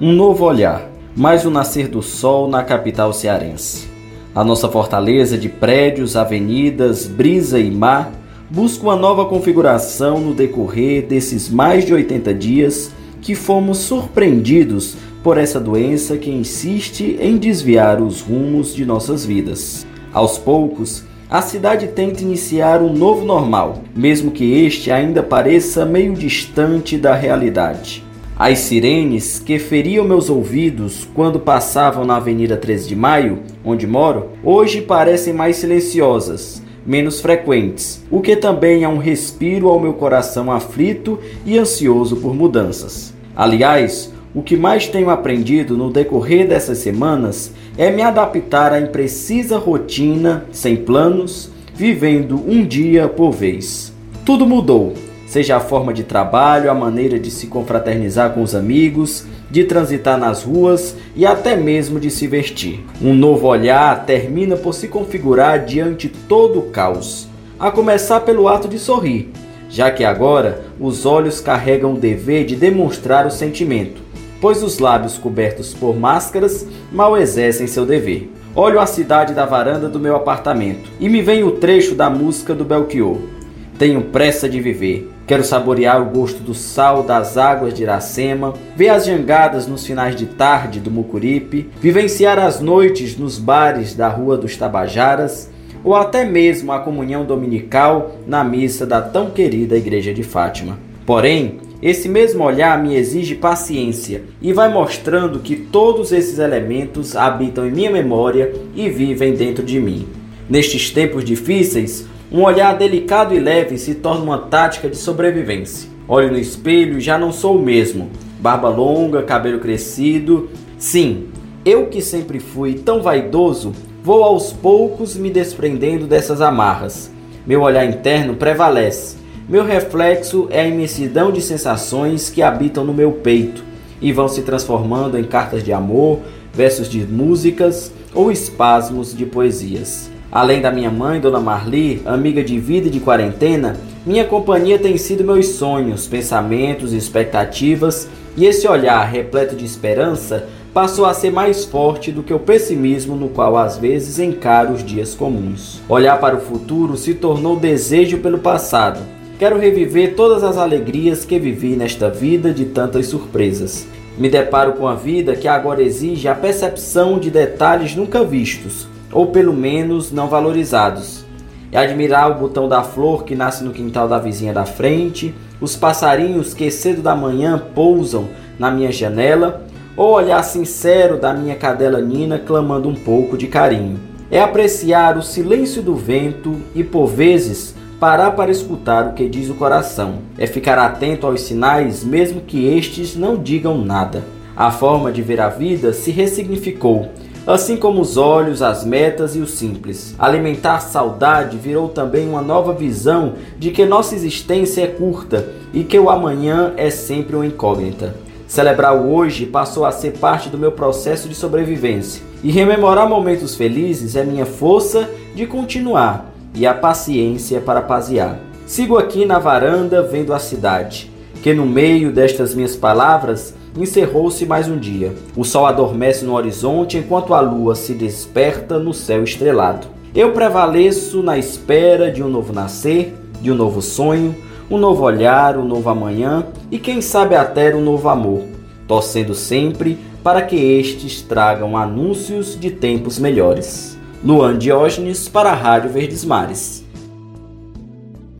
Um novo olhar, mais o nascer do sol na capital cearense. A nossa fortaleza de prédios, avenidas, brisa e mar busca uma nova configuração no decorrer desses mais de 80 dias que fomos surpreendidos por essa doença que insiste em desviar os rumos de nossas vidas. Aos poucos, a cidade tenta iniciar um novo normal, mesmo que este ainda pareça meio distante da realidade. As sirenes que feriam meus ouvidos quando passavam na Avenida 13 de Maio, onde moro, hoje parecem mais silenciosas, menos frequentes, o que também é um respiro ao meu coração aflito e ansioso por mudanças. Aliás, o que mais tenho aprendido no decorrer dessas semanas é me adaptar à imprecisa rotina, sem planos, vivendo um dia por vez. Tudo mudou. Seja a forma de trabalho, a maneira de se confraternizar com os amigos, de transitar nas ruas e até mesmo de se vestir. Um novo olhar termina por se configurar diante todo o caos, a começar pelo ato de sorrir, já que agora os olhos carregam o dever de demonstrar o sentimento, pois os lábios cobertos por máscaras mal exercem seu dever. Olho a cidade da varanda do meu apartamento e me vem o trecho da música do Belchior. Tenho pressa de viver. Quero saborear o gosto do sal das águas de Iracema, ver as jangadas nos finais de tarde do Mucuripe, vivenciar as noites nos bares da Rua dos Tabajaras ou até mesmo a comunhão dominical na missa da tão querida Igreja de Fátima. Porém, esse mesmo olhar me exige paciência e vai mostrando que todos esses elementos habitam em minha memória e vivem dentro de mim. Nestes tempos difíceis, um olhar delicado e leve se torna uma tática de sobrevivência. Olho no espelho e já não sou o mesmo. Barba longa, cabelo crescido. Sim, eu que sempre fui tão vaidoso, vou aos poucos me desprendendo dessas amarras. Meu olhar interno prevalece. Meu reflexo é a imensidão de sensações que habitam no meu peito e vão se transformando em cartas de amor, versos de músicas ou espasmos de poesias. Além da minha mãe, Dona Marli, amiga de vida e de quarentena, minha companhia tem sido meus sonhos, pensamentos, expectativas, e esse olhar repleto de esperança passou a ser mais forte do que o pessimismo no qual às vezes encaro os dias comuns. Olhar para o futuro se tornou desejo pelo passado. Quero reviver todas as alegrias que vivi nesta vida de tantas surpresas. Me deparo com a vida que agora exige a percepção de detalhes nunca vistos, ou pelo menos não valorizados. É admirar o botão da flor que nasce no quintal da vizinha da frente, os passarinhos que cedo da manhã pousam na minha janela, ou olhar sincero da minha cadela Nina clamando um pouco de carinho. É apreciar o silêncio do vento e, por vezes, parar para escutar o que diz o coração. É ficar atento aos sinais, mesmo que estes não digam nada. A forma de ver a vida se ressignificou, assim como os olhos, as metas e o simples. Alimentar saudade virou também uma nova visão de que nossa existência é curta e que o amanhã é sempre uma incógnita. Celebrar o hoje passou a ser parte do meu processo de sobrevivência, e rememorar momentos felizes é minha força de continuar e a paciência para passear. Sigo aqui na varanda vendo a cidade, que no meio destas minhas palavras encerrou-se mais um dia. O sol adormece no horizonte enquanto a lua se desperta no céu estrelado. Eu prevaleço na espera de um novo nascer, de um novo sonho, um novo olhar, um novo amanhã e quem sabe até um novo amor, torcendo sempre para que estes tragam anúncios de tempos melhores. Luan Diógenes para a Rádio Verdes Mares.